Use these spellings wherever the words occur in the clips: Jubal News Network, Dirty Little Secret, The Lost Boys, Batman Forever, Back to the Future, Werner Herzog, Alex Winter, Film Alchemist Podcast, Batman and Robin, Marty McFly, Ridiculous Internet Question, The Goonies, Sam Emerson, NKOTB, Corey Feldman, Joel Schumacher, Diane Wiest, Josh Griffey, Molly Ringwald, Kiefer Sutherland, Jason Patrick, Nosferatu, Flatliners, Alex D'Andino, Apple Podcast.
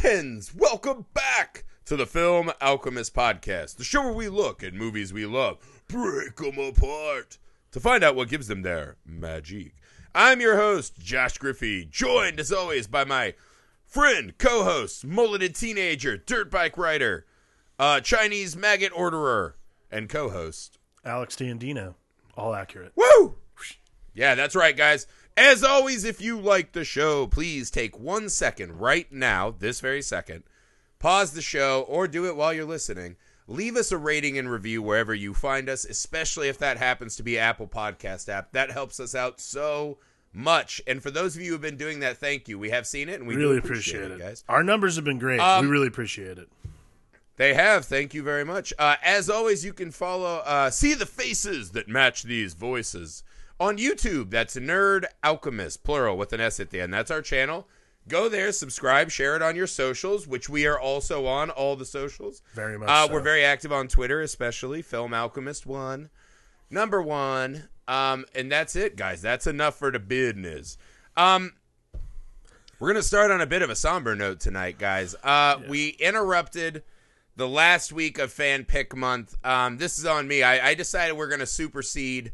Friends, welcome back to the Film Alchemist Podcast, the show where we look at movies we love, break them apart, to find out what gives them their magic. I'm your host, Josh Griffey, joined as always by my friend, co-host, mulleted teenager, dirt bike rider, Chinese maggot orderer, and co-host, Alex D'Andino. All accurate. Woo! Yeah, that's right, guys. As always, if you like the show, please take 1 second right now, this very second, pause the show or do it while you're listening. Leave us a rating and review wherever you find us, especially if that happens to be Apple Podcast app. That helps us out so much. And for those of you who have been doing that, thank you. We have seen it and we really appreciate it, guys. Our numbers have been great. We really appreciate it. They have. Thank you very much. As always, you can follow, see the faces that match these voices on YouTube. That's Nerd Alchemist, plural with an S at the end. That's our channel. Go there, subscribe, share it on your socials, which we are also on all the socials. Very much so. We're very active on Twitter, especially Film Alchemist 1, number 1. And that's it, guys. That's enough for the business. We're going to start on a bit of a somber note tonight, guys. We interrupted the last week of Fan Pick Month. This is on me. I decided we're going to supersede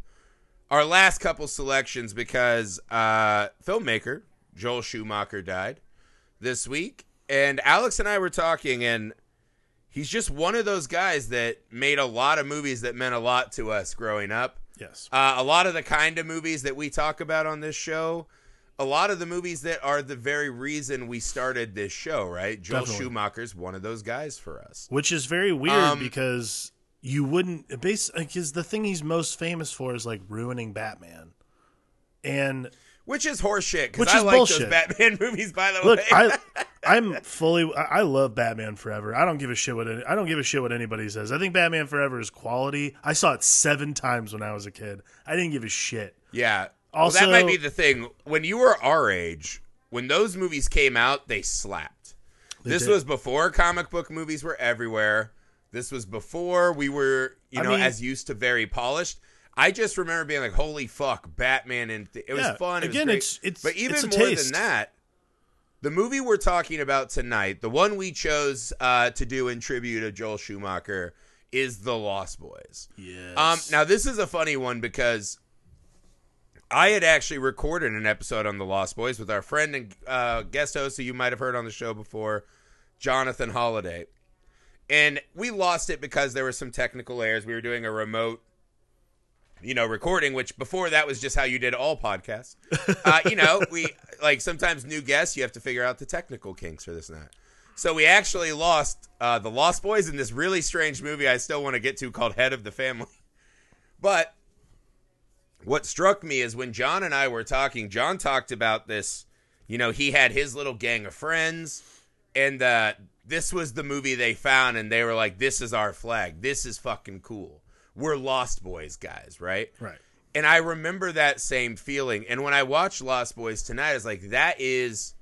our last couple selections because filmmaker Joel Schumacher died this week, and Alex and I were talking, and he's just one of those guys that made a lot of movies that meant a lot to us growing up. Yes. A lot of the kind of movies that we talk about on this show, a lot of the movies that are the very reason we started this show, right? Joel Schumacher's one of those guys for us. Which is very weird because you wouldn't, because the thing he's most famous for is like ruining Batman. And which is horseshit, because I like bullshit. Those Batman movies, by the way. I love Batman Forever. I don't give a shit what anybody says. I think Batman Forever is quality. I saw it 7 times when I was a kid. I didn't give a shit. Yeah. Also, well, that might be the thing. When you were our age, when those movies came out, they slapped. This was before comic book movies were everywhere. This was before we were, as used to very polished. I just remember being like, "Holy fuck, Batman!" And it was fun. It was great. But even more than that, the movie we're talking about tonight, the one we chose to do in tribute to Joel Schumacher, is The Lost Boys. Yes. Now this is a funny one because I had actually recorded an episode on The Lost Boys with our friend and guest host who you might have heard on the show before, Jonathan Holiday, and we lost it because there were some technical errors. We were doing a remote recording, which before that was just how you did all podcasts. We like sometimes new guests, you have to figure out the technical kinks for this and that. So we actually lost The Lost Boys in this really strange movie I still want to get to called Head of the Family. But what struck me is when John and I were talking, John talked about this, he had his little gang of friends and this was the movie they found and they were like, this is our flag. This is fucking cool. We're Lost Boys guys, right? Right. And I remember that same feeling. And when I watched Lost Boys tonight, it's like, that is,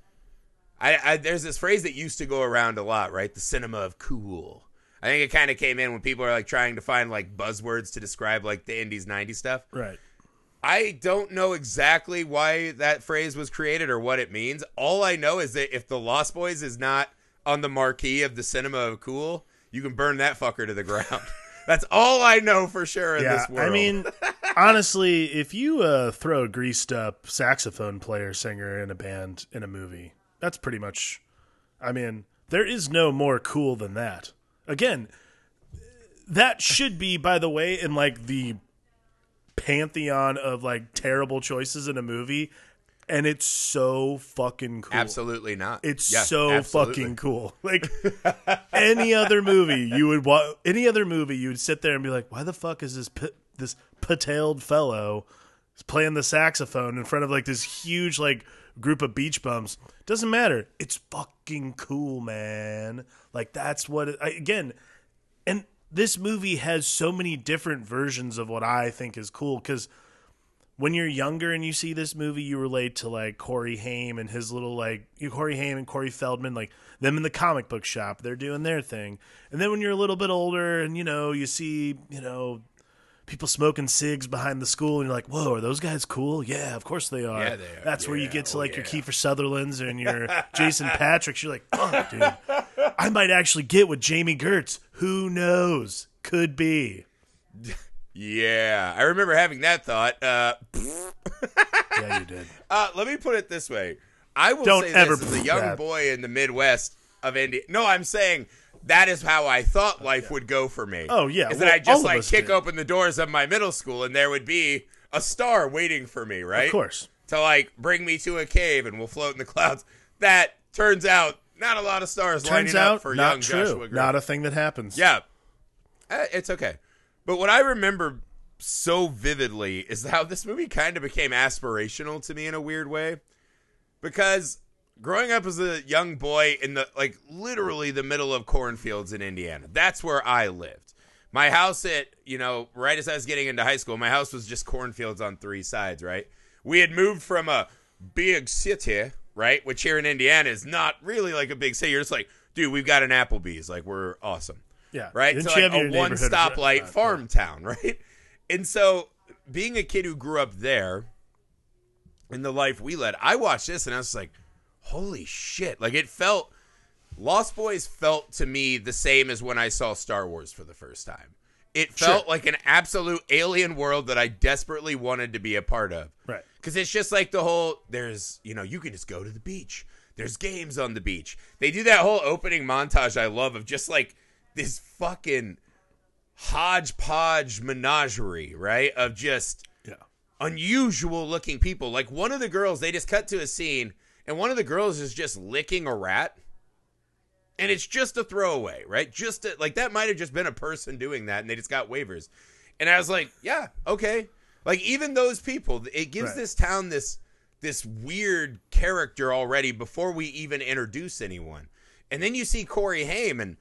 there's this phrase that used to go around a lot, right? The cinema of cool. I think it kind of came in when people are like trying to find like buzzwords to describe like the indies 90s stuff. Right. I don't know exactly why that phrase was created or what it means. All I know is that if The Lost Boys is not on the marquee of the cinema of cool, you can burn that fucker to the ground. That's all I know for sure in this world. I mean, honestly, if you throw a greased-up saxophone player-singer in a band in a movie, that's pretty much, I mean, there is no more cool than that. Again, that should be, by the way, in, like, the pantheon of, like, terrible choices in a movie, and it's so fucking cool. Absolutely not. It's fucking cool. Like any other movie you would sit there and be like, why the fuck is this patailed fellow playing the saxophone in front of like this huge like group of beach bums? Doesn't matter. It's fucking cool, man. Like that's what and this movie has so many different versions of what I think is cool because when you're younger and you see this movie, you relate to like Corey Haim and his little Corey Haim and Corey Feldman, like them in the comic book shop. They're doing their thing. And then when you're a little bit older and you see people smoking cigs behind the school, and you're like, whoa, are those guys cool? Yeah, of course they are. Yeah, they are. That's where you get to like your Kiefer Sutherlands and your Jason Patricks. You're like, oh, dude, I might actually get with Jamie Gertz. Who knows? Could be. Yeah, I remember having that thought. Yeah, you did. Let me put it this way. I will Don't say ever this as a young that. Boy in the Midwest of India. No, I'm saying that is how I thought life would go for me. Oh, yeah. Is that I just like kick open the doors of my middle school and there would be a star waiting for me, right? Of course. To like bring me to a cave and we'll float in the clouds. That turns out not a lot of stars lining up for young Joshua Green. Not a thing that happens. Yeah. It's okay. But what I remember so vividly is how this movie kind of became aspirational to me in a weird way. Because growing up as a young boy in the, like, literally the middle of cornfields in Indiana, that's where I lived. My house at, you know, right as I was getting into high school, my house was just cornfields on three sides, right? We had moved from a big city, right? Which here in Indiana is not really like a big city. You're just like, dude, we've got an Applebee's. Like, we're awesome. Yeah. Right? It's so like a one stoplight farm town, right? And so being a kid who grew up there and the life we led, I watched this and I was like, holy shit. Like it felt, Lost Boys felt to me the same as when I saw Star Wars for the first time. It felt like an absolute alien world that I desperately wanted to be a part of. Right. Because it's just like the whole, there's, you know, you can just go to the beach. There's games on the beach. They do that whole opening montage I love of just like, this fucking hodgepodge menagerie, right? Of just unusual looking people. Like one of the girls, they just cut to a scene and one of the girls is just licking a rat. And it's just a throwaway, right? Just a, like that might've just been a person doing that and they just got waivers. And I was like, yeah, okay. Like even those people, it gives this town this weird character already before we even introduce anyone. And then you see Corey Haim, and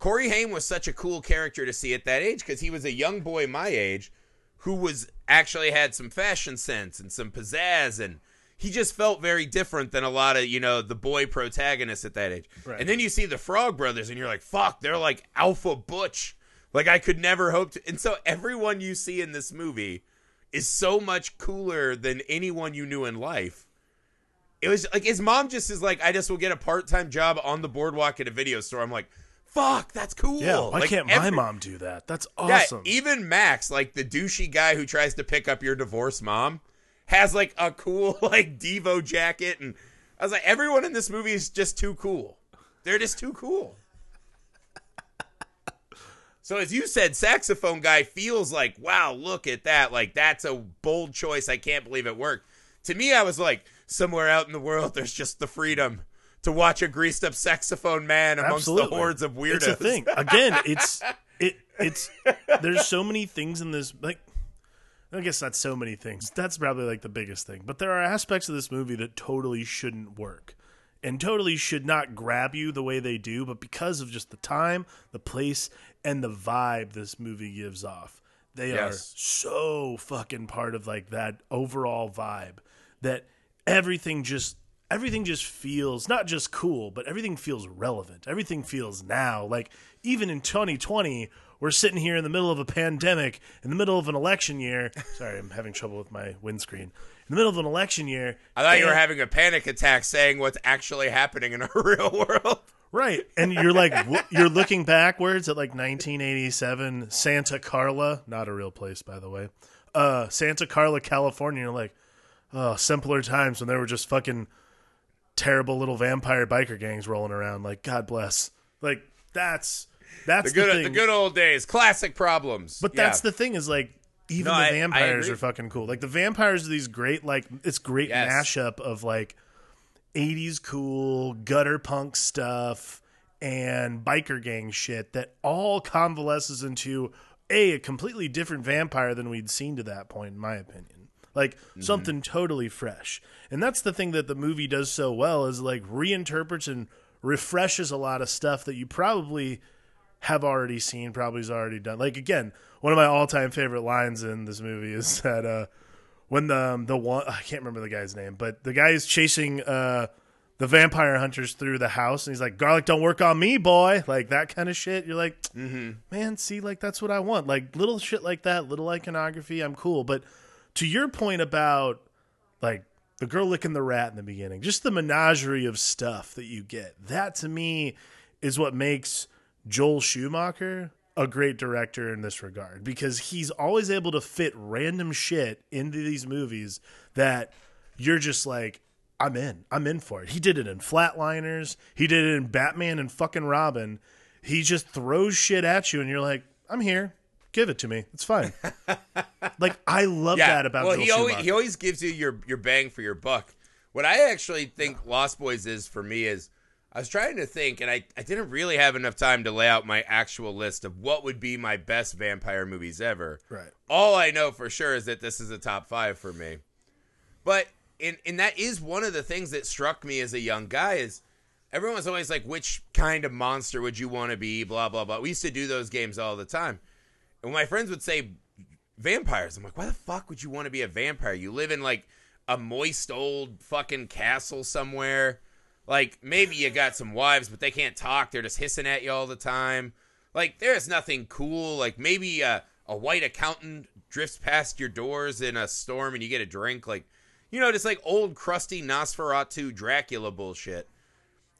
Corey Haim was such a cool character to see at that age because he was a young boy my age who was actually had some fashion sense and some pizzazz, and he just felt very different than a lot of, you know, the boy protagonists at that age. Right. And then you see the Frog Brothers and you're like, fuck, they're like alpha butch. Like I could never hope to. And so everyone you see in this movie is so much cooler than anyone you knew in life. It was like his mom just is like, I just will get a part-time job on the boardwalk at a video store. I'm like, fuck, that's cool. Yeah, why like can't my mom do that? That's awesome. Yeah, even Max, like the douchey guy who tries to pick up your divorced mom, has like a cool like Devo jacket, and I was like, everyone in this movie is just too cool. They're just too cool. So as you said, saxophone guy feels like, wow, look at that. Like that's a bold choice. I can't believe it worked. To me, I was like, somewhere out in the world, there's just the freedom to watch a greased up saxophone man amongst the hordes of weirdos. It's a thing. Again, it's there's so many things in this, like, I guess not so many things. That's probably like the biggest thing. But there are aspects of this movie that totally shouldn't work and totally should not grab you the way they do, but because of just the time, the place, and the vibe this movie gives off, they are so fucking part of like that overall vibe that everything just feels not just cool, but everything feels relevant. Everything feels now. Like even in 2020, we're sitting here in the middle of a pandemic, in the middle of an election year. Sorry, I'm having trouble with my windscreen. In the middle of an election year. I thought you were having a panic attack saying what's actually happening in our real world. Right. And you're like, you're looking backwards at like 1987, Santa Carla, not a real place, by the way. Santa Carla, California. You're like, oh, simpler times when there were just fucking terrible little vampire biker gangs rolling around. Like, God bless. Like, that's the thing. The good old days. Classic problems. But that's the thing is, like, even the vampires are fucking cool. Like, the vampires are these great, like, it's great mashup of, like, 80s cool gutter punk stuff and biker gang shit that all convalesces into, a completely different vampire than we'd seen to that point, in my opinion. Like something totally fresh. And that's the thing that the movie does so well is like reinterprets and refreshes a lot of stuff that you probably have already seen, probably is already done. Like, again, one of my all time favorite lines in this movie is that when the one, I can't remember the guy's name, but the guy is chasing the vampire hunters through the house, and he's like, garlic don't work on me, boy. Like, that kind of shit. You're like, man, see, like, that's what I want. Like, little shit like that, little iconography, I'm cool. But to your point about, like, the girl licking the rat in the beginning, just the menagerie of stuff that you get, that to me is what makes Joel Schumacher a great director in this regard, because he's always able to fit random shit into these movies that you're just like, I'm in for it. He did it in Flatliners. He did it in Batman and fucking Robin. He just throws shit at you and you're like, I'm here. Give it to me. It's fine. Like, I love that about Joel Schumacher. He always gives you your bang for your buck. What I actually think Lost Boys is for me is, I was trying to think, and I didn't really have enough time to lay out my actual list of what would be my best vampire movies ever. Right. All I know for sure is that this is a top five for me. But... And that is one of the things that struck me as a young guy is everyone's always like, which kind of monster would you want to be, blah, blah, blah. We used to do those games all the time. And when my friends would say vampires, I'm like, why the fuck would you want to be a vampire? You live in, like, a moist old fucking castle somewhere. Like, maybe you got some wives, but they can't talk. They're just hissing at you all the time. Like, there is nothing cool. Like, maybe a white accountant drifts past your doors in a storm and you get a drink, like, you know, just like old crusty Nosferatu Dracula bullshit.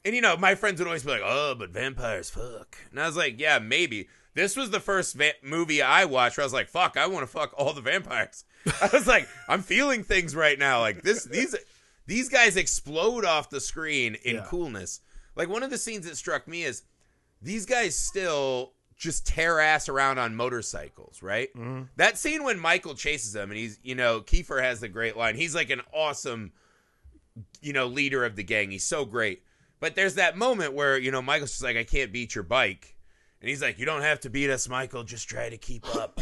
And, you know, my friends would always be like, oh, but vampires, fuck. And I was like, yeah, maybe. This was the first movie I watched where I was like, fuck, I want to fuck all the vampires. I was like, I'm feeling things right now. Like, these guys explode off the screen in coolness. Like, one of the scenes that struck me is these guys still just tear ass around on motorcycles, right? Mm-hmm. That scene when Michael chases him and he's, you know, Kiefer has the great line. He's like an awesome, you know, leader of the gang. He's so great. But there's that moment where, you know, Michael's just like, I can't beat your bike. And he's like, you don't have to beat us, Michael. Just try to keep up.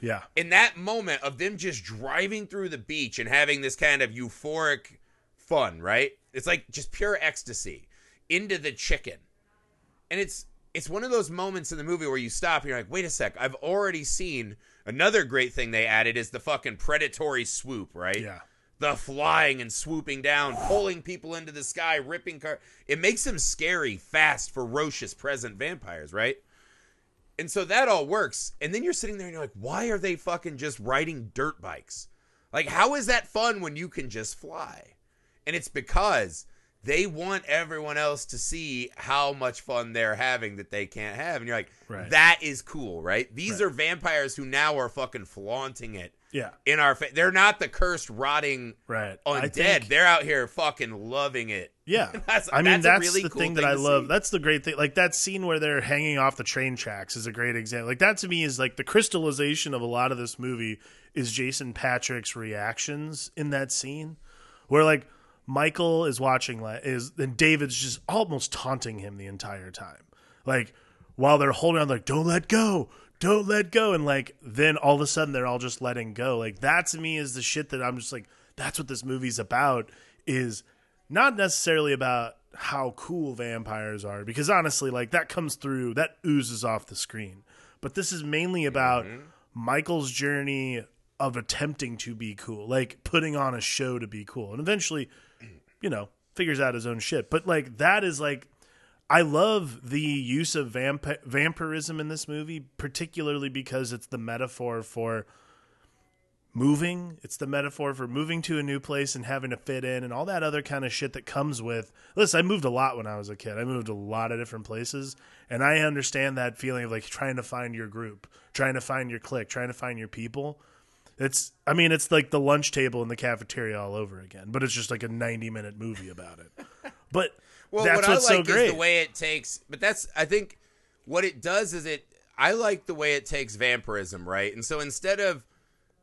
Yeah. In that moment of them just driving through the beach and having this kind of euphoric fun, right? It's like just pure ecstasy into the chicken. And it's one of those moments in the movie where you stop and you're like, wait a sec, I've already seen another great thing they added is the fucking predatory swoop, right? Yeah. The flying and swooping down, pulling people into the sky, ripping car. It makes them scary, fast, ferocious, present vampires, right? And so that all works. And then you're sitting there and you're like, why are they fucking just riding dirt bikes? Like, how is that fun when you can just fly? And it's because they want everyone else to see how much fun they're having that they can't have. And you're like, that is cool, right? These are vampires who now are fucking flaunting it. Yeah. In our face. They're not the cursed, rotting undead. They're out here fucking loving it. Yeah. That's the really cool thing that I love. That's the great thing. Like, that scene where they're hanging off the train tracks is a great example. Like, that to me is like the crystallization of a lot of this movie is Jason Patrick's reactions in that scene where, like, Michael is watching, and David's just almost taunting him the entire time. Like, while they're holding on, like, don't let go, don't let go. And, like, then all of a sudden they're all just letting go. Like, that to me is the shit that I'm just like, that's what this movie's about, is not necessarily about how cool vampires are, because honestly, like, that comes through, that oozes off the screen. But this is mainly about Michael's journey of attempting to be cool, like putting on a show to be cool, and eventually, you know, figures out his own shit. But, like, that is, like, I love the use of vampirism in this movie, particularly because it's the metaphor for moving. It's the metaphor for moving to a new place and having to fit in and all that other kind of shit that comes with. Listen, I moved a lot when I was a kid. I moved a lot of different places, and I understand that feeling of, like, trying to find your group, trying to find your clique, trying to find your people. It's like the lunch table in the cafeteria all over again, but it's just like a 90-minute movie about it. But well, that's what's so great. What I like is the way it takes, but that's, I think what it does is I like the way it takes vampirism, right? And so instead of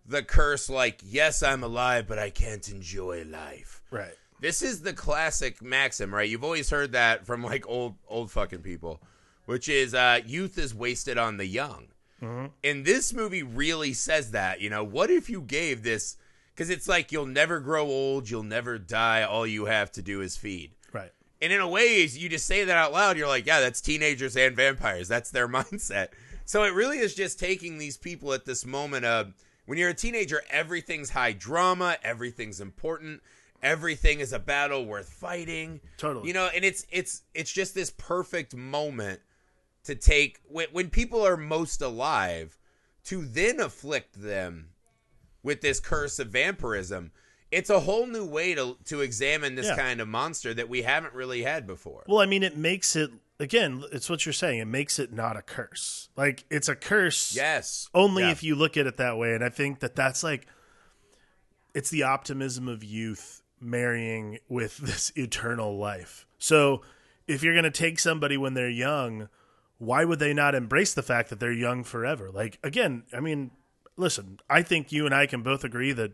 the curse, like, yes, I'm alive, but I can't enjoy life. Right. This is the classic maxim, right? You've always heard that from, like, old fucking people, which is youth is wasted on the young. Mm-hmm. And this movie really says that, you know, what if you gave this, because it's like, you'll never grow old, you'll never die, all you have to do is feed. Right. And in a way, you just say that out loud, you're like, yeah, that's teenagers and vampires. That's their mindset. So it really is just taking these people at this moment of, when you're a teenager, everything's high drama, everything's important, everything is a battle worth fighting. Totally. You know, and it's just this perfect moment to take when people are most alive, to then afflict them with this curse of vampirism. It's a whole new way to examine this kind of monster that we haven't really had before. Well, I mean, it makes it, again, it's what you're saying. It makes it not a curse. Like, it's a curse. Yes. Only if you look at it that way. And I think that that's like, it's the optimism of youth marrying with this eternal life. So if you're going to take somebody when they're young, why would they not embrace the fact that they're young forever? Like, again, I mean, listen, I think you and I can both agree that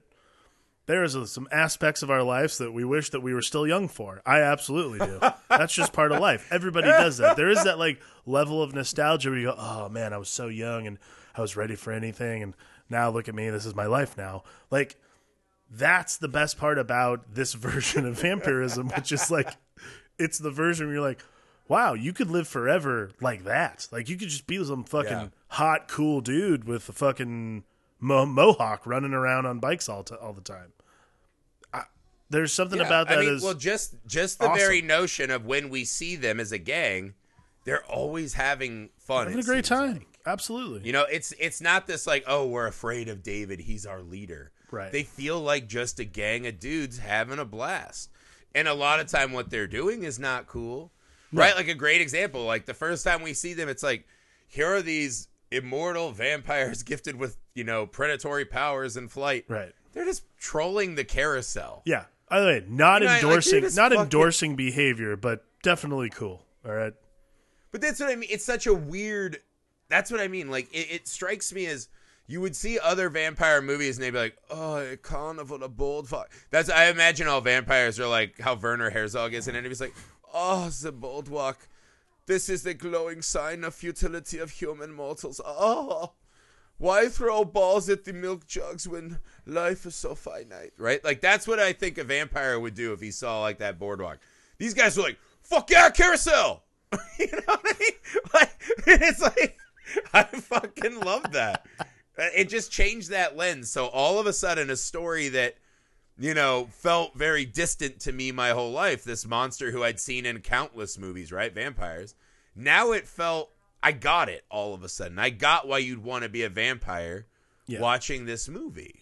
there is some aspects of our lives that we wish that we were still young for. I absolutely do. That's just part of life. Everybody does that. There is that like level of nostalgia where you go, oh man, I was so young and I was ready for anything. And now look at me. This is my life now. Like, that's the best part about this version of vampirism, which is like, it's the version where you're like, wow, you could live forever like that. Like, you could just be some fucking hot, cool dude with a fucking mohawk running around on bikes all the time. There's something about that. I mean, is well, just the awesome. Very notion of when we see them as a gang, they're always having fun. Having a great time. Like. Absolutely. You know, it's not this like, oh, we're afraid of David. He's our leader. Right. They feel like just a gang of dudes having a blast. And a lot of time what they're doing is not cool. Yeah. Right? Like a great example. Like the first time we see them, it's like, here are these immortal vampires gifted with, you know, predatory powers and flight. Right. They're just trolling the carousel. Yeah. By the way, not endorsing behavior, but definitely cool. All right. But that's what I mean. It's such a weird, that's what I mean. Like it strikes me as you would see other vampire movies and they'd be like, oh, Carnival of Bold Fox. That's, I imagine all vampires are like how Werner Herzog is. And then he's like, oh, the boardwalk. This is the glowing sign of futility of human mortals. Oh, why throw balls at the milk jugs when life is so finite, right? Like, that's what I think a vampire would do if he saw, like, that boardwalk. These guys were like, fuck yeah, carousel! You know what I mean? Like, it's like, I fucking love that. It just changed that lens. So all of a sudden, a story that, you know, felt very distant to me my whole life, this monster who I'd seen in countless movies, right? Vampires. Now it felt... I got it all of a sudden. I got why you'd want to be a vampire watching this movie.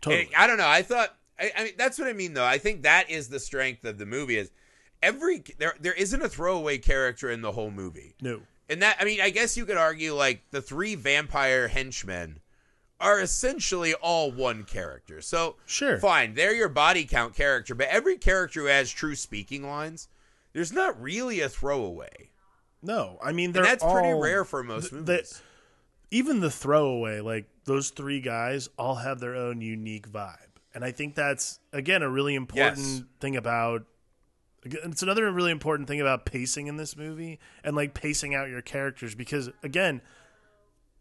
Totally. And I don't know. I thought, I mean, that's what I mean though. I think that is the strength of the movie is there isn't a throwaway character in the whole movie. No. And that, I mean, I guess you could argue like the three vampire henchmen are essentially all one character. So sure. Fine. They're your body count character, but every character who has true speaking lines, there's not really a throwaway. No, I mean, that's pretty rare for most movies. Even the throwaway, like those three guys all have their own unique vibe. And I think that's, again, a really important thing about, it's another really important thing about pacing in this movie and like pacing out your characters. Because again,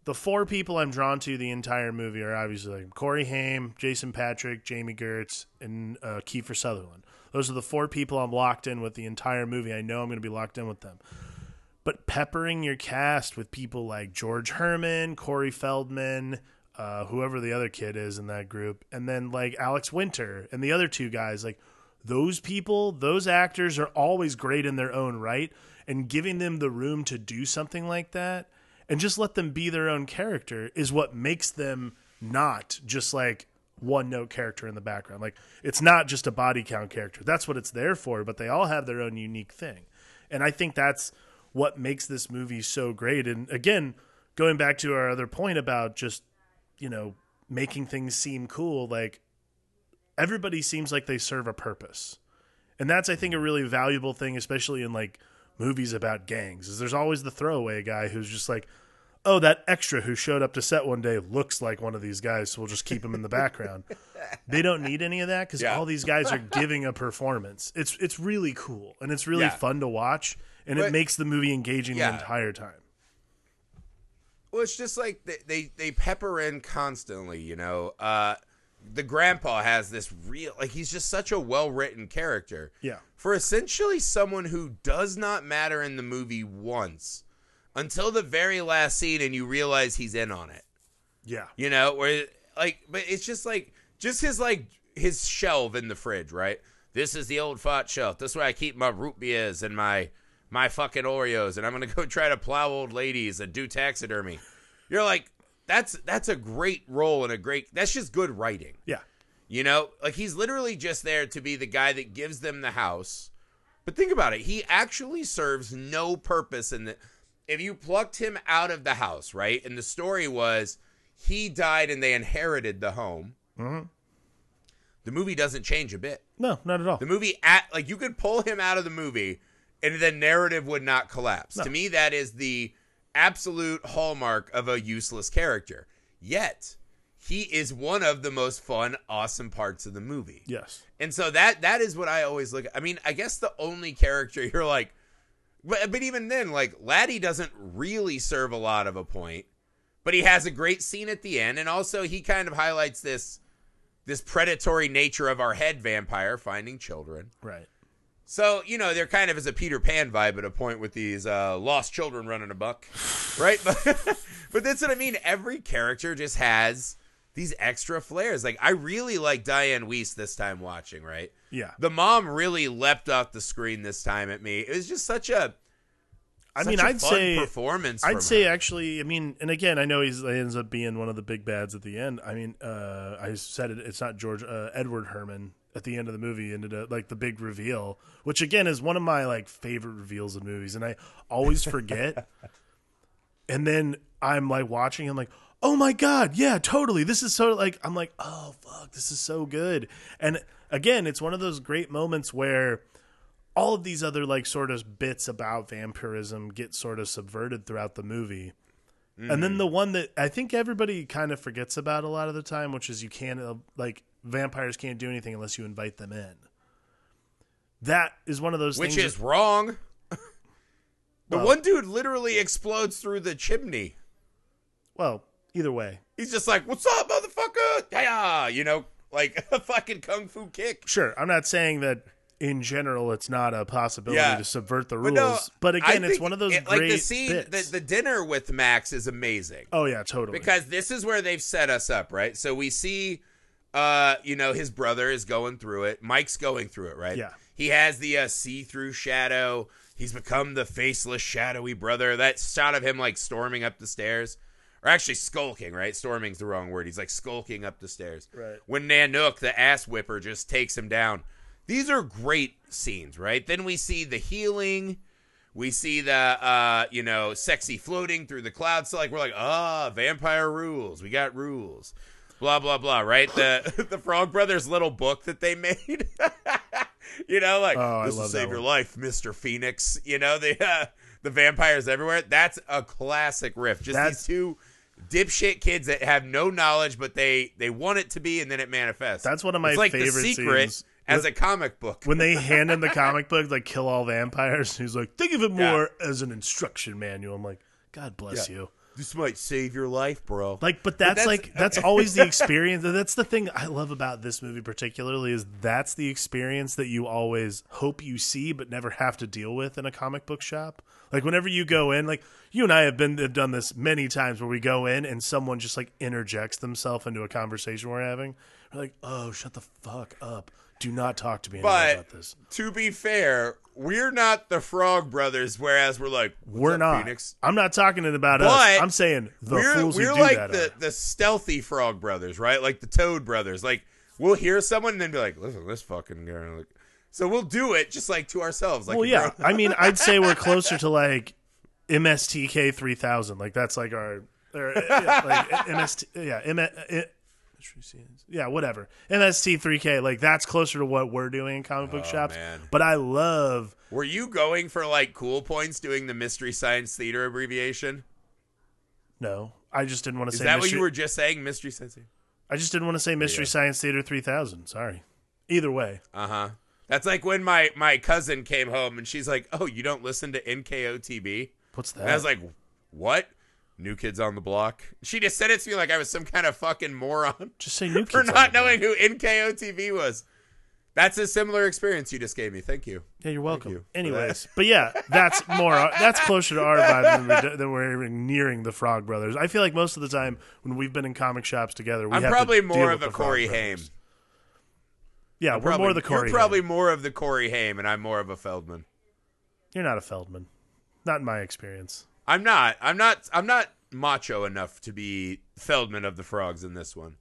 the four people I'm drawn to the entire movie are obviously like Corey Haim, Jason Patrick, Jamie Gertz, and Kiefer Sutherland. Those are the four people I'm locked in with the entire movie. I know I'm going to be locked in with them. But peppering your cast with people like George Herman, Corey Feldman, whoever the other kid is in that group, and then like Alex Winter and the other two guys, like those people, those actors are always great in their own right. And giving them the room to do something like that and just let them be their own character is what makes them not just like one note character in the background. Like it's not just a body count character. That's what it's there for, but they all have their own unique thing. And I think that's what makes this movie so great. And again, going back to our other point about just, you know, making things seem cool, like everybody seems like they serve a purpose. And that's, I think, a really valuable thing, especially in like movies about gangs, is there's always the throwaway guy who's just like, oh, that extra who showed up to set one day looks like one of these guys, so we'll just keep him in the background. They don't need any of that because all these guys are giving a performance. It's really cool and it's really fun to watch. And it makes the movie engaging the entire time. Well, it's just like they pepper in constantly, you know. The grandpa has this real, like, he's just such a well-written character. Yeah. For essentially someone who does not matter in the movie once until the very last scene and you realize he's in on it. Yeah. You know, where, like, but it's just like, just his shelf in the fridge, right? This is the old fart shelf. This is where I keep my root beers and my fucking Oreos, and I'm going to go try to plow old ladies and do taxidermy. You're like, that's a great role and a great, that's just good writing. Yeah. You know, like he's literally just there to be the guy that gives them the house. But think about it. He actually serves no purpose in the, if you plucked him out of the house, right? And the story was he died and they inherited the home. Mm-hmm. The movie doesn't change a bit. No, not at all. The movie, like you could pull him out of the movie and the narrative would not collapse. No. To me, that is the absolute hallmark of a useless character. Yet, he is one of the most fun, awesome parts of the movie. Yes. And so that is what I always look at. I mean, I guess the only character you're like, but even then, like Laddie doesn't really serve a lot of a point, but he has a great scene at the end. And also he kind of highlights this predatory nature of our head vampire finding children. Right. So, you know, there kind of is a Peter Pan vibe at a point with these lost children running a buck, right? But that's what I mean. Every character just has these extra flares. Like, I really like Diane Wiest this time watching, right? Yeah. The mom really leapt off the screen this time at me. It was just such a fun performance from her. I'd say actually, I mean, and again, I know he ends up being one of the big bads at the end. I mean, I said it, it's not George, Edward Herman. At the end of the movie ended up like the big reveal, which again is one of my like favorite reveals in movies. And I always forget. And then I'm like watching, I'm like, oh my God. Yeah, totally. This is so like, I'm like, oh fuck, this is so good. And again, it's one of those great moments where all of these other like sort of bits about vampirism get sort of subverted throughout the movie. Mm-hmm. And then the one that I think everybody kind of forgets about a lot of the time, which is you can't like, vampires can't do anything unless you invite them in. That is one of those things. Which is wrong. The one dude literally explodes through the chimney. Well, either way. He's just like, what's up, motherfucker? Yeah, you know, like a fucking kung fu kick. Sure, I'm not saying that in general it's not a possibility to subvert the rules. But again, it's one of those great like the scene, bits. The dinner with Max is amazing. Oh, yeah, totally. Because this is where they've set us up, right? So we see... you know, his brother is going through it. Mike's going through it, right? Yeah. He has the see-through shadow. He's become the faceless, shadowy brother. That shot of him, like, storming up the stairs. Or actually skulking, right? Storming's the wrong word. He's, like, skulking up the stairs. Right. When Nanook, the ass whipper, just takes him down. These are great scenes, right? Then we see the healing. We see the, you know, sexy floating through the clouds. So, like, we're like, ah, vampire rules. We got rules. Blah, blah, blah, right? The Frog Brothers little book that they made. You know, like, oh, this will save your life, Mr. Phoenix. You know, the vampires everywhere. That's a classic riff. Just these two dipshit kids that have no knowledge, but they want it to be, and then it manifests. That's one of my favorite scenes. It's like The Secret as a comic book. When they hand him the comic book, like, kill all vampires, he's like, think of it more as an instruction manual. I'm like, God bless you. This might save your life, bro. Like, but that's always the experience. That's the thing I love about this movie particularly is that's the experience that you always hope you see but never have to deal with in a comic book shop. Like, whenever you go in, like, you and I have done this many times where we go in and someone just, like, interjects themselves into a conversation we're having. We're like, oh, shut the fuck up. Do not talk to me about this. To be fair, we're not the Frog Brothers, whereas we're like, we're not. Phoenix? I'm not talking about us. I'm saying the stealthy Frog Brothers, right? Like the Toad Brothers. Like, we'll hear someone and then be like, listen, this fucking guy. Like, so we'll do it just like to ourselves. Like, well, yeah. I mean, I'd say we're closer to like MSTK 3000. Like, that's like our MST3K, like that's closer to what we're doing in comic book shops, man. But I love. Were you going for like cool points doing the Mystery Science Theater abbreviation? No, I just didn't want to say. Is that what you were just saying, Mystery Science Theater? I just didn't want to say Mystery Science Theater 3000. Sorry. Either way. That's like when my cousin came home and she's like, "Oh, you don't listen to NKOTB? What's that?" And I was like, "What?" New Kids on the Block. She just said it to me like I was some kind of fucking moron. Just say New Kids on the Block. For not knowing who NKOTB was. That's a similar experience you just gave me. Thank you. Yeah, you're welcome. You anyways, but yeah, that's more. That's closer to our vibe than we're nearing the Frog Brothers. I feel like most of the time when we've been in comic shops together, we I'm have probably to more of a Corey Haim. Yeah, we're more the Corey. You're probably more of the Corey Haim, and I'm more of a Feldman. You're not a Feldman. Not in my experience. I'm not macho enough to be Feldman of the Frogs in this one.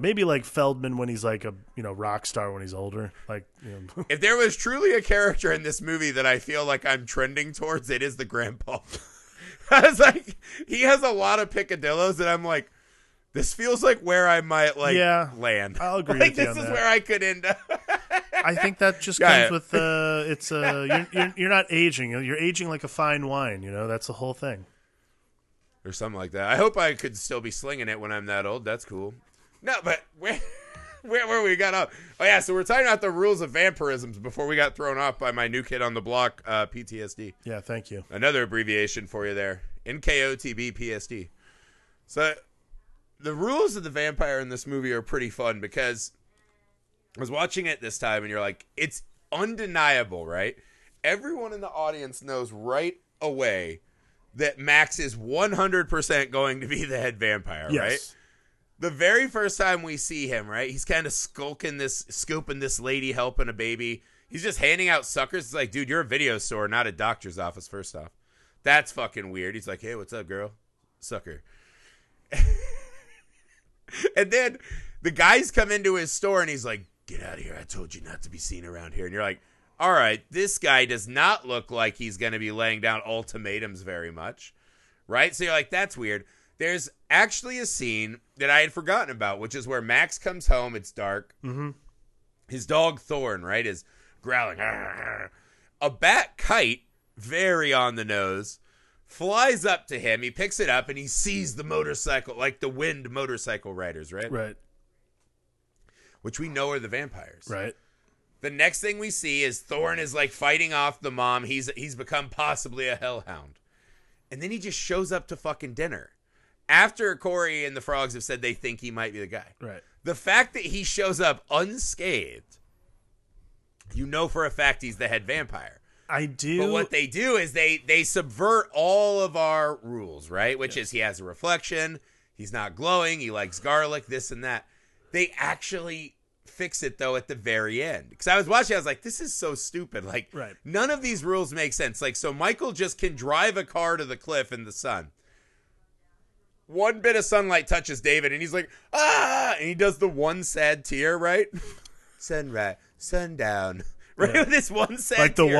Maybe like Feldman when he's like a rock star when he's older. Like if there was truly a character in this movie that I feel like I'm trending towards, it is the grandpa. I was like, he has a lot of picadillos, and I'm like, this feels like where I might land. I'll agree. Like with this you on is that. Where I could end up. I think that just comes with it's you're not aging. You're aging like a fine wine. That's the whole thing. Or something like that. I hope I could still be slinging it when I'm that old. That's cool. No, but where we got up? Oh, yeah, so we're talking about the rules of vampirisms before we got thrown off by my new kid on the block, PTSD. Yeah, thank you. Another abbreviation for you there. NKOTB PSD. So the rules of the vampire in this movie are pretty fun because I was watching it this time, and you're like, it's undeniable, right? Everyone in the audience knows right away that Max is 100% going to be the head vampire, yes. Right? The very first time we see him, right, he's kind of scooping this lady helping a baby. He's just handing out suckers. It's like, dude, you're a video store, not a doctor's office, first off. That's fucking weird. He's like, hey, what's up, girl? Sucker. And then the guys come into his store, and he's like, get out of here. I told you not to be seen around here. And you're like, all right, this guy does not look like he's going to be laying down ultimatums very much, right? So you're like, that's weird. There's actually a scene that I had forgotten about, which is where Max comes home. It's dark. Mm-hmm. His dog Thorn, right, is growling. A bat kite, very on the nose, flies up to him. He picks it up, and he sees the motorcycle, like the wind motorcycle riders, right? Right. Which we know are the vampires. Right. The next thing we see is Thorn is, like, fighting off the mom. He's become possibly a hellhound. And then he just shows up to fucking dinner. After Corey and the Frogs have said they think he might be the guy. Right. The fact that he shows up unscathed, you know for a fact he's the head vampire. I do. But what they do is they subvert all of our rules, right? Which is he has a reflection, he's not glowing, he likes garlic, this and that. They actually fix it, though, at the very end. Because I was watching, I was like, this is so stupid. Like, right. None of these rules make sense. Like, so Michael just can drive a car to the cliff in the sun. One bit of sunlight touches David, and he's like, ah! And he does the one sad tear, right? Sunrise, sundown. Right? Yeah. This one sad like the tear.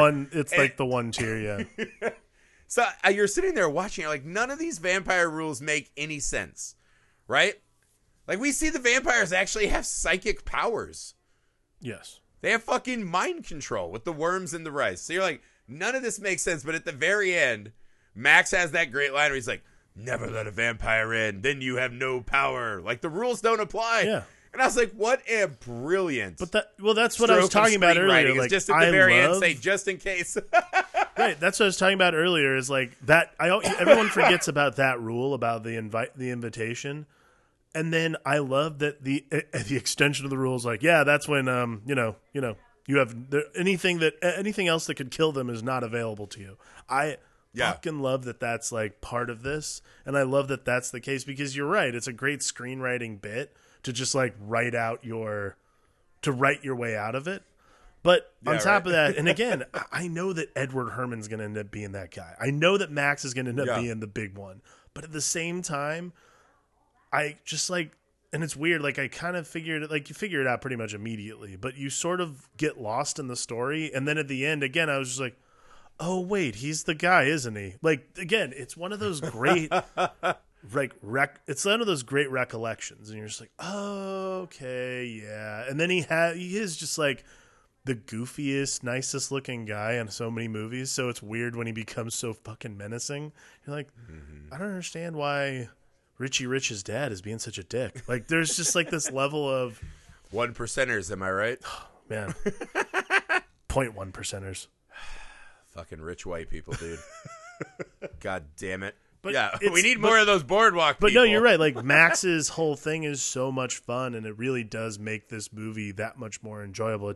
Like the one tear, yeah. So you're sitting there watching, you're like, none of these vampire rules make any sense, right? Like, we see the vampires actually have psychic powers. Yes. They have fucking mind control with the worms and the rice. So you're like, none of this makes sense, but at the very end, Max has that great line where he's like, never let a vampire in, then you have no power. Like, the rules don't apply. Yeah. And I was like, what a brilliant. But that's what I was talking about earlier. Like, just at the very end, say, just in case. Right. That's what I was talking about earlier is like that. Everyone forgets about that rule, about the invitation. And then I love that the extension of the rules, like, yeah, that's when, you have anything else that could kill them is not available to you. I fucking love that that's like part of this, and I love that that's the case because you're right. It's a great screenwriting bit to just like write your way out of it. But on top of that, and again, I know that Edward Herman's going to end up being that guy. I know that Max is going to end up being the big one. But at the same time, I just like, and it's weird. Like I kind of figured it, like you figure it out pretty much immediately, but you sort of get lost in the story. And then at the end, again, I was just like, oh, wait, he's the guy, isn't he? Like, again, it's one of those great, it's one of those great recollections. And you're just like, oh, okay, yeah. And then he is just like the goofiest, nicest looking guy in so many movies. So it's weird when he becomes so fucking menacing. You're like, I don't understand why Richie Rich's dad is being such a dick. Like, there's just like this level of 1%ers, am I right? Oh, man. 0.1%ers. Fucking rich white people, dude. God damn it. But yeah, we need more of those boardwalk people. But no, you're right. Like, Max's whole thing is so much fun, and it really does make this movie that much more enjoyable.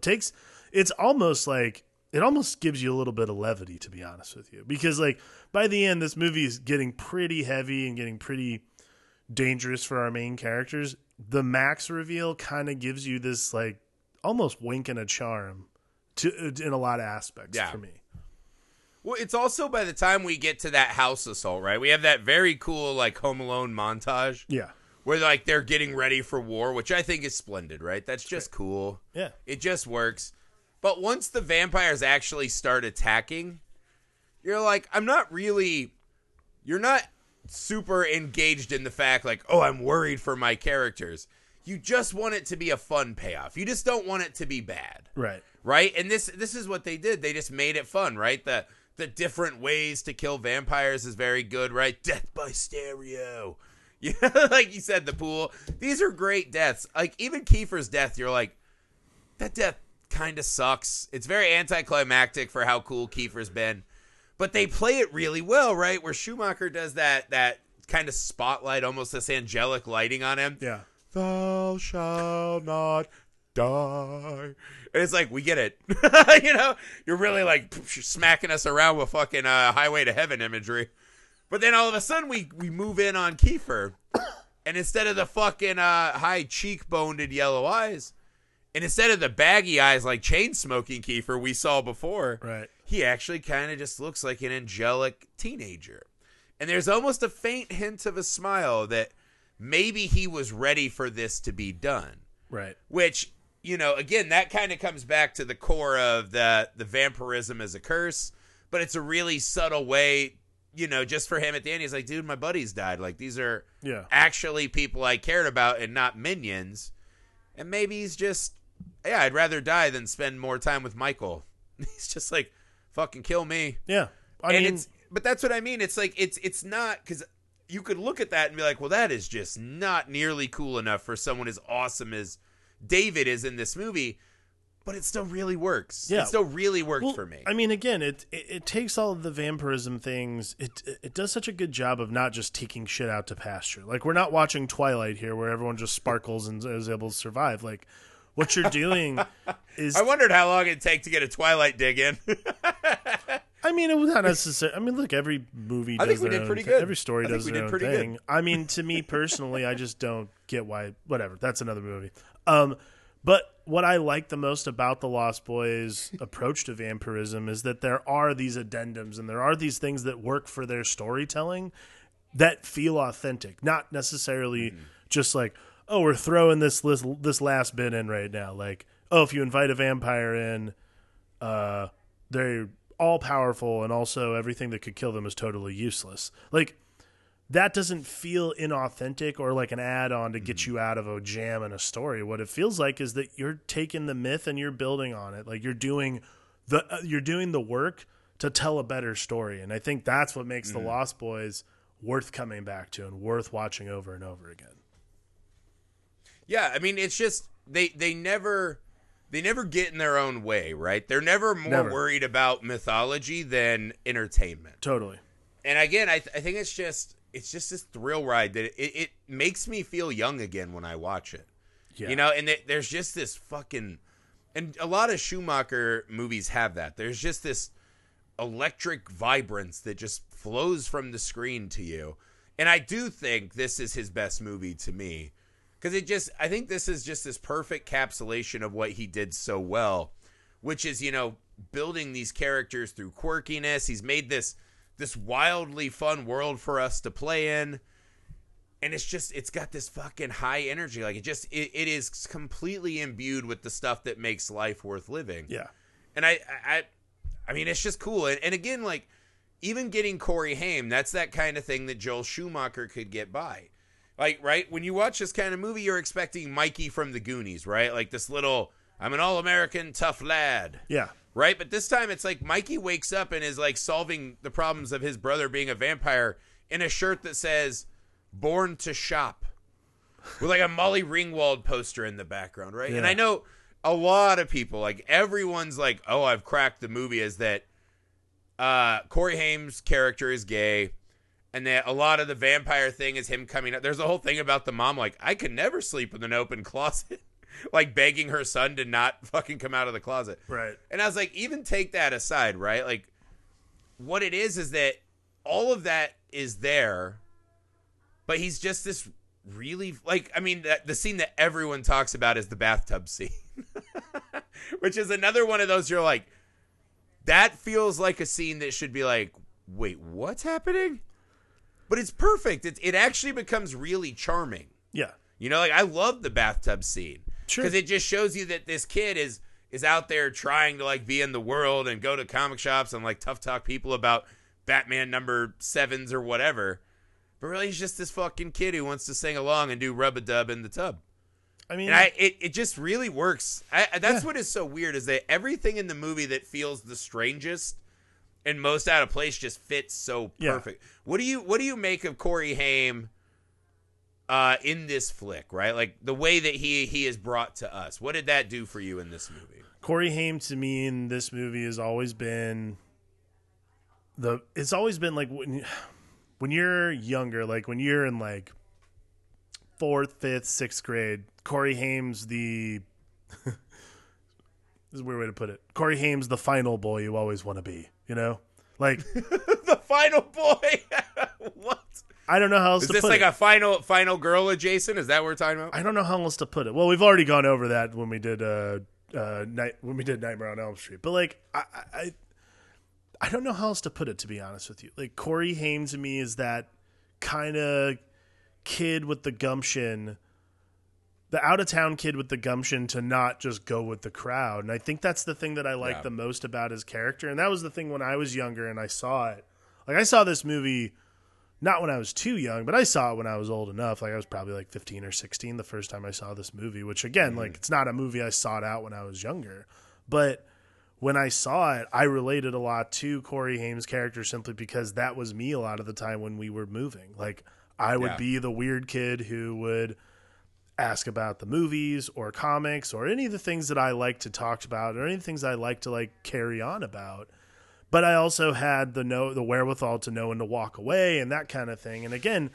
It's almost like, it almost gives you a little bit of levity, to be honest with you. Because, like, by the end, this movie is getting pretty heavy and getting pretty dangerous for our main characters. The Max reveal kind of gives you this, like, almost wink and a charm in a lot of aspects for me. Well, it's also by the time we get to that house assault, right? We have that very cool, like, Home Alone montage. Yeah. Where, like, they're getting ready for war, which I think is splendid, right? That's just cool. Yeah. It just works. But once the vampires actually start attacking, you're like, I'm not really... You're not super engaged in the fact, like, oh, I'm worried for my characters. You just want it to be a fun payoff. You just don't want it to be bad. Right. Right? And this is what they did. They just made it fun, right? The different ways to kill vampires is very good, right? Death by stereo. Yeah, like you said, the pool. These are great deaths. Like, even Kiefer's death, you're like, that death kind of sucks. It's very anticlimactic for how cool Kiefer's been. But they play it really well, right? Where Schumacher does that kind of spotlight, almost this angelic lighting on him. Yeah. Thou shalt not die. And it's like, we get it. You know, you're really like smacking us around with fucking Highway to Heaven imagery. But then all of a sudden we move in on Kiefer, and instead of the fucking high cheekboned yellow eyes, and instead of the baggy eyes like chain smoking Kiefer we saw before, right, he actually kind of just looks like an angelic teenager. And there's almost a faint hint of a smile that maybe he was ready for this to be done. Right. Which, you know, again, that kind of comes back to the core of the vampirism as a curse, but it's a really subtle way, you know, just for him at the end. He's like, dude, my buddies died. Like, these are actually people I cared about and not minions. And maybe he's just, yeah, I'd rather die than spend more time with Michael. He's just like, fucking kill me. Yeah. But that's what I mean. It's like, it's not, because you could look at that and be like, well, that is just not nearly cool enough for someone as awesome as David is in this movie, but it still really works. Yeah. It still really worked for me. I mean, again, it takes all of the vampirism things. It does such a good job of not just taking shit out to pasture. Like, we're not watching Twilight here where everyone just sparkles and is able to survive. Like, what you're doing is... I wondered how long it'd take to get a Twilight dig in. I mean, it was not necessary. I mean, look, every movie does their own thing. Every story does their own thing. I mean, to me personally, I just don't get why. Whatever. That's another movie. But what I like the most about The Lost Boys' approach to vampirism is that there are these addendums and there are these things that work for their storytelling that feel authentic, not necessarily just like, oh, we're throwing this last bit in right now. Like, oh, if you invite a vampire in, they're all powerful, and also everything that could kill them is totally useless. Like, that doesn't feel inauthentic or like an add-on to get you out of a jam in a story. What it feels like is that you're taking the myth and you're building on it. Like, you're doing the work to tell a better story. And I think that's what makes The Lost Boys worth coming back to and worth watching over and over again. Yeah, I mean, it's just they never get in their own way, right? They're never worried about mythology than entertainment. Totally. And again, I think it's just this thrill ride that it makes me feel young again when I watch it. Yeah. You know, and there's just this fucking, and a lot of Schumacher movies have that. There's just this electric vibrance that just flows from the screen to you. And I do think this is his best movie to me. Because I think this is just this perfect encapsulation of what he did so well, which is, you know, building these characters through quirkiness. He's made this wildly fun world for us to play in. And it's got this fucking high energy. Like, it is completely imbued with the stuff that makes life worth living. Yeah. And I mean, it's just cool. And again, like, even getting Corey Haim, that's that kind of thing that Joel Schumacher could get by. Like, right, when you watch this kind of movie, you're expecting Mikey from The Goonies, right? Like, this little, I'm an all-American tough lad. Yeah. Right? But this time, it's like Mikey wakes up and is, like, solving the problems of his brother being a vampire in a shirt that says, born to shop. With, like, a Molly Ringwald poster in the background, right? Yeah. And I know a lot of people, like, everyone's like, oh, I've cracked the movie, is that Corey Haim's character is gay. And that a lot of the vampire thing is him coming up. There's a whole thing about the mom, like, I could never sleep in an open closet, like begging her son to not fucking come out of the closet. Right. And I was like, even take that aside, right? Like, what it is that all of that is there, but he's just this really, like, I mean, the scene that everyone talks about is the bathtub scene. Which is another one of those you're like, that feels like a scene that should be like, wait, what's happening? But it's perfect. It actually becomes really charming. Yeah. You know, like, I love the bathtub scene. Sure. Because it just shows you that this kid is out there trying to, like, be in the world and go to comic shops and, like, tough talk people about Batman number 7s or whatever. But really, he's just this fucking kid who wants to sing along and do rub-a-dub in the tub. I mean, it just really works. What is so weird is that everything in the movie that feels the strangest and most out of place just fits so perfect. Yeah. What do you make of Corey Haim in this flick, right? Like, the way that he is brought to us. What did that do for you in this movie? Corey Haim to me in this movie has always been like, when you're younger, like when you're in like 4th, 5th, 6th grade, Corey Haim's the this is a weird way to put it. Corey Haim's the final boy you always want to be, you know? Like the final boy. What? I don't know how else to put it. Is this like a final girl adjacent? Is that what we're talking about? I don't know how else to put it. Well, we've already gone over that when we did Nightmare on Elm Street. But like I don't know how else to put it, to be honest with you. Like, Corey Haim to me is that kind of kid with the gumption, the out-of-town kid with the gumption to not just go with the crowd. And I think that's the thing that I like the most about his character. And that was the thing when I was younger and I saw it. Like, I saw this movie not when I was too young, but I saw it when I was old enough. Like, I was probably like 15 or 16 the first time I saw this movie, which, again, like, it's not a movie I sought out when I was younger. But when I saw it, I related a lot to Corey Haim's character simply because that was me a lot of the time when we were moving. Like, I would be the weird kid who would ask about the movies or comics or any of the things that I like to talk about or any of the things I like to, like, carry on about. But I also had the wherewithal to know when to walk away and that kind of thing. And again,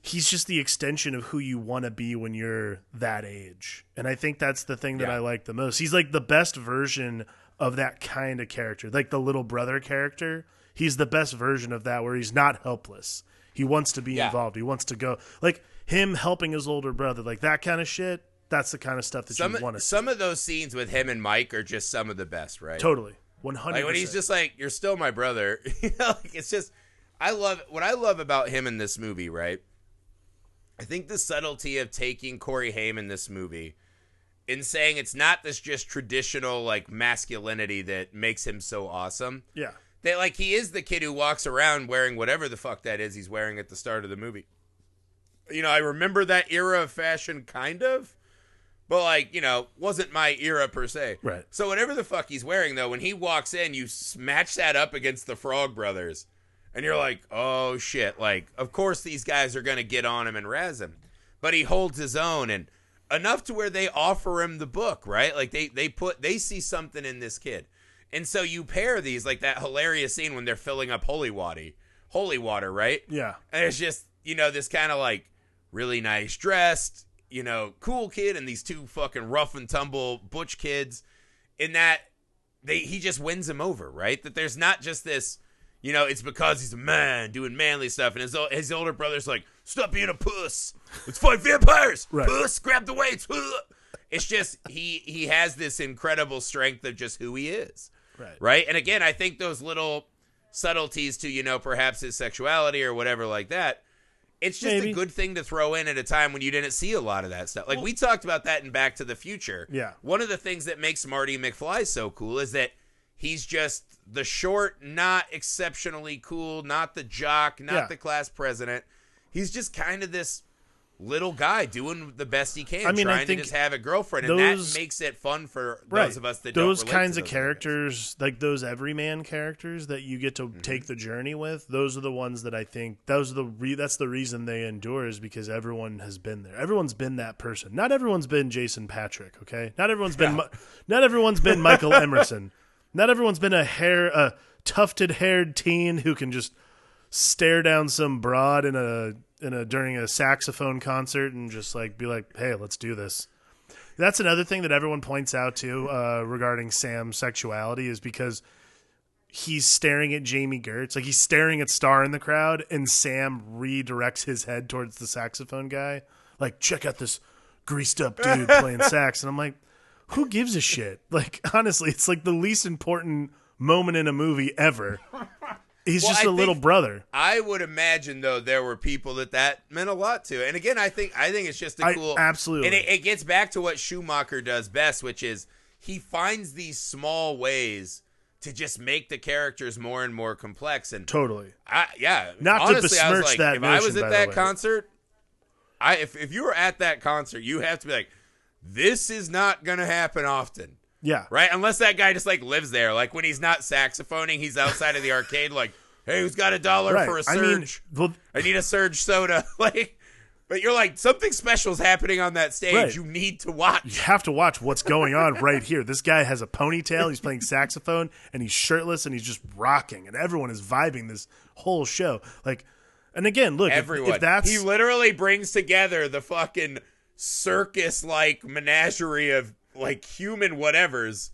he's just the extension of who you want to be when you're that age. And I think that's the thing that I like the most. He's like the best version of that kind of character, like the little brother character. He's the best version of that, where he's not helpless. He wants to be involved. He wants to go, like him helping his older brother, like that kind of shit. That's the kind of stuff that you want to see. Some of those scenes with him and Mike are just some of the best, right? Totally. 100%. Like when he's just like, you're still my brother. You know, like, it's just, what I love about him in this movie, right? I think the subtlety of taking Corey Haim in this movie in saying it's not this just traditional, like, masculinity that makes him so awesome. Yeah. That, like, he is the kid who walks around wearing whatever the fuck that is he's wearing at the start of the movie. You know, I remember that era of fashion, kind of. But, like, you know, wasn't my era per se. Right. So whatever the fuck he's wearing, though, when he walks in, you smash that up against the Frog Brothers. And you're like, oh, shit. Like, of course these guys are going to get on him and razz him. But he holds his own, and enough to where they offer him the book, right? Like, they see something in this kid. And so you pair these, like that hilarious scene when they're filling up holy water, right? Yeah. And it's just, you know, this kind of like really nice dressed, you know, cool kid and these two fucking rough and tumble butch kids, in that he just wins him over, right? That there's not just this, you know, it's because he's a man doing manly stuff. And his older brother's like, stop being a puss. Let's fight vampires. Right. Puss, grab the weights. It's just he has this incredible strength of just who he is. Right. And again, I think those little subtleties to, you know, perhaps his sexuality or whatever like that. It's just a good thing to throw in at a time when you didn't see a lot of that stuff. Like, we talked about that in Back to the Future. Yeah. One of the things that makes Marty McFly so cool is that he's just the short, not exceptionally cool, not the jock, not the class president. He's just kind of this little guy doing the best he can, trying to just have a girlfriend. And that makes it fun for those of us that don't relate to those kinds of characters, like those everyman characters that you get to take the journey with. Those are the ones that I think that's the reason they endure, is because everyone has been there. Everyone's been that person. Not everyone's been Jason Patrick, okay? Not everyone's been not everyone's been Michael Emerson. Not everyone's been a tufted-haired teen who can just stare down some broad during a saxophone concert and just like be like, "Hey, let's do this." That's another thing that everyone points out too regarding Sam's sexuality, is because he's staring at Jamie Gertz, like he's staring at Star in the crowd, and Sam redirects his head towards the saxophone guy, like, "Check out this greased up dude playing sax," and I'm like, who gives a shit? Like, honestly, it's like the least important moment in a movie ever. He's just a little brother. I would imagine, though, there were people that meant a lot to. And again, I think it's just a cool... Absolutely. And it gets back to what Schumacher does best, which is he finds these small ways to just make the characters more and more complex. And totally. Yeah. Not honestly, to besmirch that notion, by the way. If I was at that concert, if you were at that concert, you have to be like, this is not going to happen often. Yeah. Right? Unless that guy just, like, lives there. Like, when he's not saxophoning, he's outside of the arcade, like, hey, who's got $1 for a Surge? I need a Surge soda. Like, but you're like, something special is happening on that stage. Right. You need to watch. You have to watch what's going on right here. This guy has a ponytail. He's playing saxophone, and he's shirtless, and he's just rocking. And everyone is vibing this whole show. Like, and again, look, if that's... He literally brings together the fucking circus-like menagerie of... like human whatevers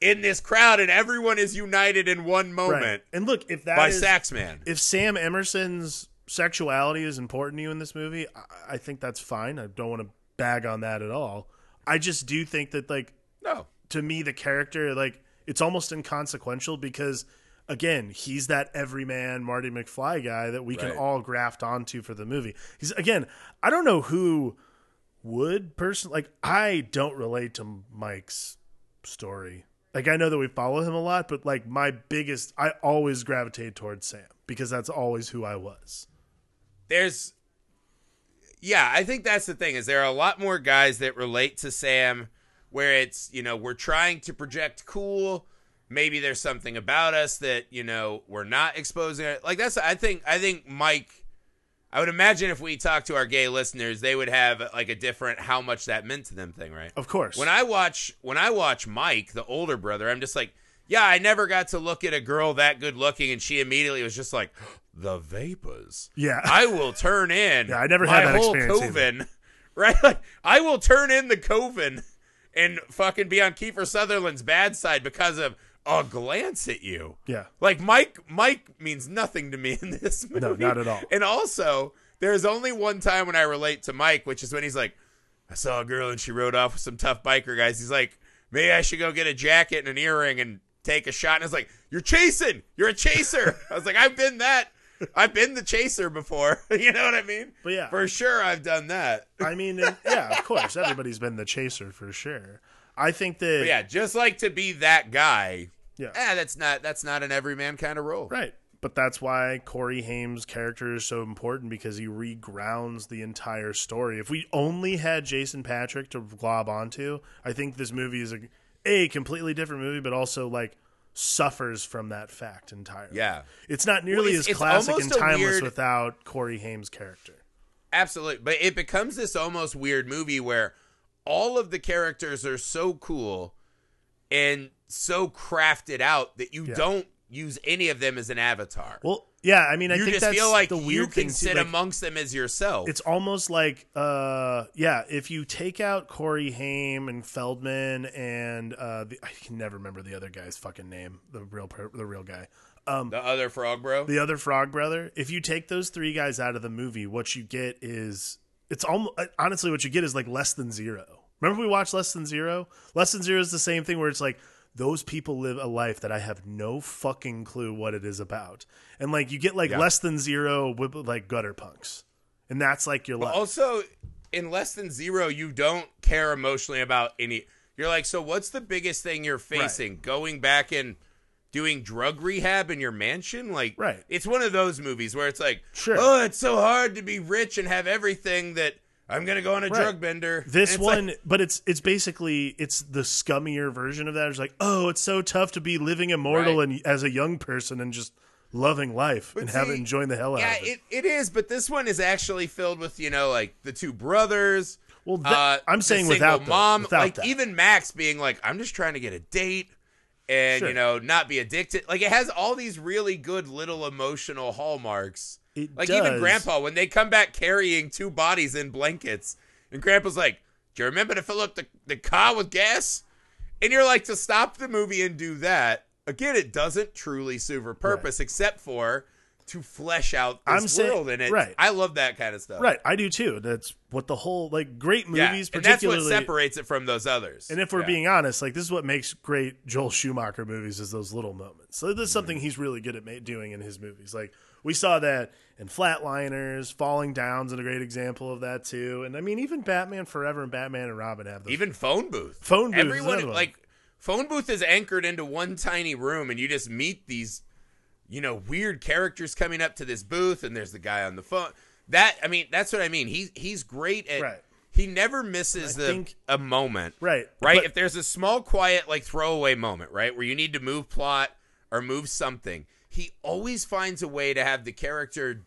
in this crowd, and everyone is united in one moment. Right. And look, if that by Saxman, if Sam Emerson's sexuality is important to you in this movie, I think that's fine. I don't want to bag on that at all. I just do think that, like, no, to me, the character, like, it's almost inconsequential because, again, he's that everyman Marty McFly guy that we can all graft onto for the movie. He's, again, I don't know who would person, like, I don't relate to Mike's story. Like, I know that we follow him a lot, but, like, I always gravitate towards Sam because that's always who I was. I think that's the thing, is there are a lot more guys that relate to Sam, where it's, you know, we're trying to project cool. Maybe there's something about us that, you know, we're not exposing it. Like, that's, I think Mike, I would imagine if we talked to our gay listeners, they would have, like, a different how much that meant to them thing, right? Of course. When I watch Mike, the older brother, I'm just like, yeah, I never got to look at a girl that good looking, and she immediately was just like, the vapors. Yeah. I will turn in. Yeah, I never had that experience. Coven, right? Like, I will turn in the coven and fucking be on Kiefer Sutherland's bad side because of a glance at you. Yeah. Like, Mike means nothing to me in this movie. No, not at all. And also, there's only one time when I relate to Mike, which is when he's like, I saw a girl and she rode off with some tough biker guys. He's like, maybe I should go get a jacket and an earring and take a shot. And I was like, you're a chaser. I was like, I've been the chaser before. You know what I mean? But yeah. For sure I've done that. I mean, yeah, of course. Everybody's been the chaser for sure. I think that. But yeah, just like to be that guy. Yeah, that's not an everyman kind of role. Right. But that's why Corey Haim's character is so important, because he regrounds the entire story. If we only had Jason Patrick to glob onto, I think this movie is a completely different movie, but also, like, suffers from that fact entirely. Yeah. It's not nearly as classic and timeless without Corey Haim's character. Absolutely. But it becomes this almost weird movie where all of the characters are so cool and so crafted out that you don't use any of them as an avatar. Well, yeah, I mean, I think that's feel like the weird you can sit, like, amongst them as yourself. It's almost like, if you take out Corey Haim and Feldman and I can never remember the other guy's fucking name, the real guy, the other frog bro, the other frog brother. If you take those three guys out of the movie, what you get is like Less Than Zero. Remember we watched Less Than Zero? Less Than Zero is the same thing where it's like, those people live a life that I have no fucking clue what it is about. And, like, you get, like, Less Than Zero with, like, gutter punks. And that's, like, your life. Also, in Less Than Zero, you don't care emotionally about any. You're like, so what's the biggest thing you're facing? Right. Going back and doing drug rehab in your mansion? Like, right. It's one of those movies where it's like, sure. Oh, it's so hard to be rich and have everything that... I'm going to go on a drug bender. This one, like, but it's basically, it's the scummier version of that. It's like, oh, it's so tough to be living immortal and as a young person and just loving life enjoying the hell out of it. It is, but this one is actually filled with, you know, like, the two brothers. Well, I'm saying without the mom, without like that. Even Max being like, I'm just trying to get a date and, you know, not be addicted. Like, it has all these really good little emotional hallmarks. It like does. Even Grandpa, when they come back carrying two bodies in blankets, and Grandpa's like, do you remember to fill up the car with gas? And you're like, to stop the movie and do that, again, it doesn't truly serve a purpose, except for to flesh out this world in it. Right. I love that kind of stuff. Right. I do too. That's what the whole, like, great movies, and particularly. That's what separates it from those others. And if we're being honest, like, this is what makes great Joel Schumacher movies, is those little moments. So this is something he's really good at doing in his movies. Like, we saw that in Flatliners. Falling Down's a great example of that too. And I mean, even Batman Forever and Batman and Robin have those. Even Phone Booth. Phone Booth. Everyone, like, Phone Booth is anchored into one tiny room, and you just meet these, you know, weird characters coming up to this booth, and there's the guy on the phone. That, I mean, that's what I mean. He's great at. Right. He never misses a moment. Right. Right. But if there's a small, quiet, like, throwaway moment, right, where you need to move plot or move something, he always finds a way to have the character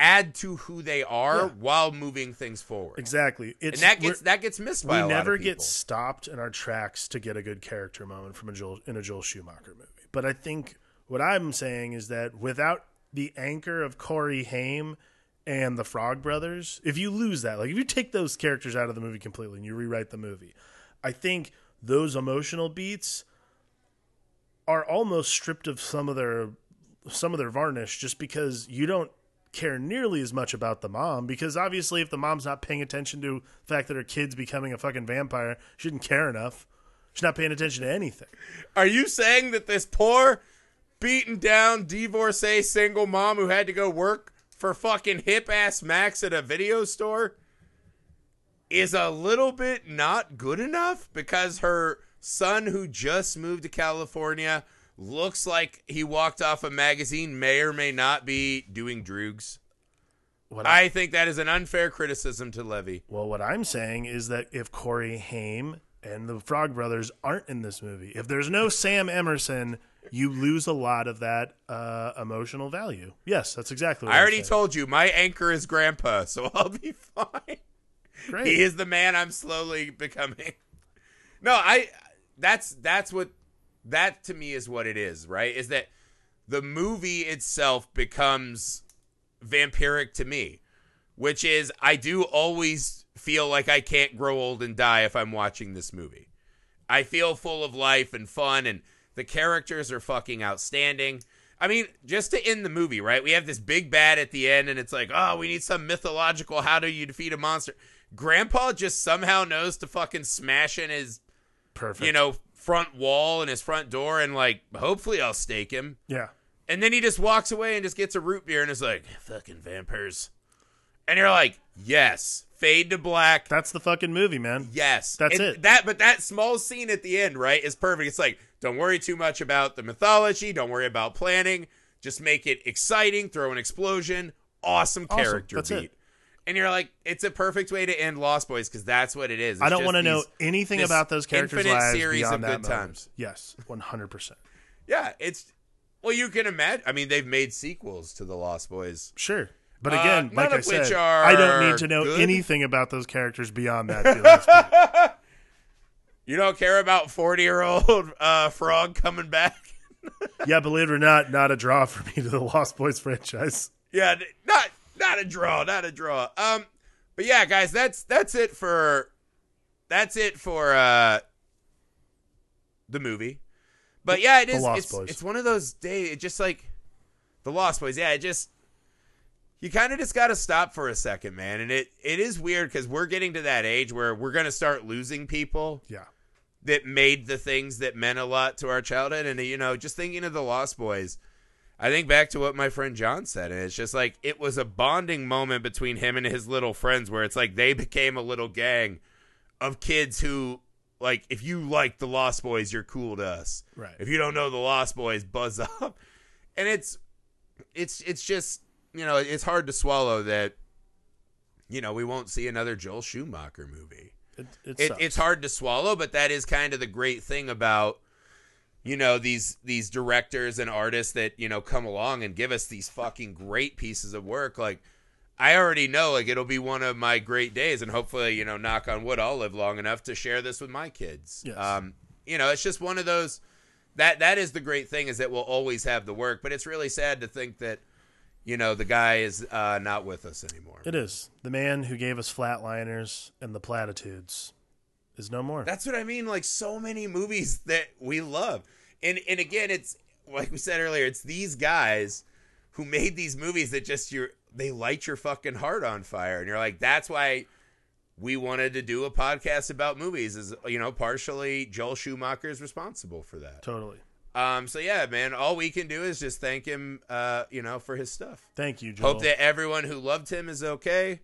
add to who they are while moving things forward. Exactly. It's, and that gets missed by a lot of people. We never get stopped in our tracks to get a good character moment from a Joel Schumacher movie. But I think what I'm saying is that without the anchor of Corey Haim and the Frog Brothers, if you lose that, like, if you take those characters out of the movie completely and you rewrite the movie, I think those emotional beats are almost stripped of some of their varnish, just because you don't care nearly as much about the mom, because obviously if the mom's not paying attention to the fact that her kid's becoming a fucking vampire, she didn't care enough. She's not paying attention to anything. Are you saying that this poor, beaten down, divorcee, single mom who had to go work for fucking hip-ass Max at a video store is a little bit not good enough because her son, who just moved to California, looks like he walked off a magazine, may or may not be doing droogs? I think that is an unfair criticism to levy. Well, what I'm saying is that if Corey Haim and the Frog Brothers aren't in this movie, if there's no Sam Emerson, you lose a lot of that emotional value. Yes, that's exactly what I already told you. My anchor is Grandpa, so I'll be fine. Great. He is the man I'm slowly becoming. No, that's what. That, to me, is what it is, right? Is that the movie itself becomes vampiric to me, which is, I do always feel like I can't grow old and die if I'm watching this movie. I feel full of life and fun, and the characters are fucking outstanding. I mean, just to end the movie, right? We have this big bad at the end, and it's like, oh, we need some mythological, how do you defeat a monster? Grandpa just somehow knows to fucking smash in his, you know, front wall and his front door, and, like, hopefully I'll stake him. Yeah. And then he just walks away and just gets a root beer and is like, fucking vampires. And you're like, yes. Fade to black. That's the fucking movie, man. Yes. That's it. But that small scene at the end, right, is perfect. It's like, don't worry too much about the mythology. Don't worry about planning. Just make it exciting. Throw an explosion. Awesome. Character beat. That's it. And you're like, it's a perfect way to end Lost Boys, because that's what it is. It's, I don't want to know anything about those characters' lives series beyond of that good moment. Times. Yes, 100%. Yeah, it's, well, you can imagine. I mean, they've made sequels to the Lost Boys, sure, but again, like I said, I don't need to know anything about those characters beyond that. You don't care about 40-year-old Frog coming back. Yeah, believe it or not a draw for me to the Lost Boys franchise. Yeah, Not a draw. But yeah, guys, that's it for the movie. But yeah, it's one of those days. It just, like, the Lost Boys. Yeah, you kind of just got to stop for a second, man. And it is weird, because we're getting to that age where we're gonna start losing people. Yeah. That made the things that meant a lot to our childhood, and, you know, just thinking of the Lost Boys. I think back to what my friend John said, and it's just like, it was a bonding moment between him and his little friends, where it's like they became a little gang of kids who, like, if you like the Lost Boys, you're cool to us. Right. If you don't know the Lost Boys, buzz up. And it's just, you know, it's hard to swallow that, you know, we won't see another Joel Schumacher movie. It's hard to swallow, but that is kind of the great thing about, you know, these directors and artists that, you know, come along and give us these fucking great pieces of work. Like, I already know, like, it'll be one of my great days, and hopefully, you know, knock on wood, I'll live long enough to share this with my kids. Yes. You know, it's just one of those, that is the great thing, is that we'll always have the work, but it's really sad to think that, you know, the guy is not with us anymore. It is. The man who gave us Flatliners and the Platitudes is no more. That's what I mean. Like, so many movies that we love. And again, it's like we said earlier, it's these guys who made these movies that just they light your fucking heart on fire. And you're like, that's why we wanted to do a podcast about movies, is, you know, partially Joel Schumacher is responsible for that. Totally. So yeah, man, all we can do is just thank him, you know, for his stuff. Thank you, Joel. Hope that everyone who loved him is okay,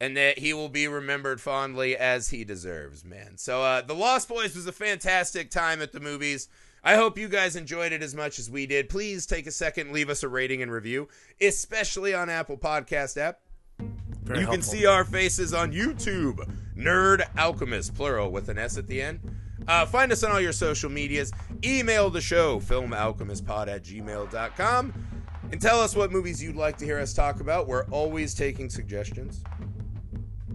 and that he will be remembered fondly as he deserves, man. So The Lost Boys was a fantastic time at the movies. I hope you guys enjoyed it as much as we did. Please take a second, leave us a rating and review, especially on Apple Podcast app. Very helpful. You can see our faces on YouTube, Nerd Alchemist, plural with an S at the end. Find us on all your social medias. Email the show, filmalchemistpod@gmail.com, and tell us what movies you'd like to hear us talk about. We're always taking suggestions.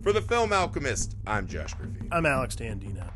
For The Film Alchemist, I'm Josh Griffey. I'm Alex D'Andino.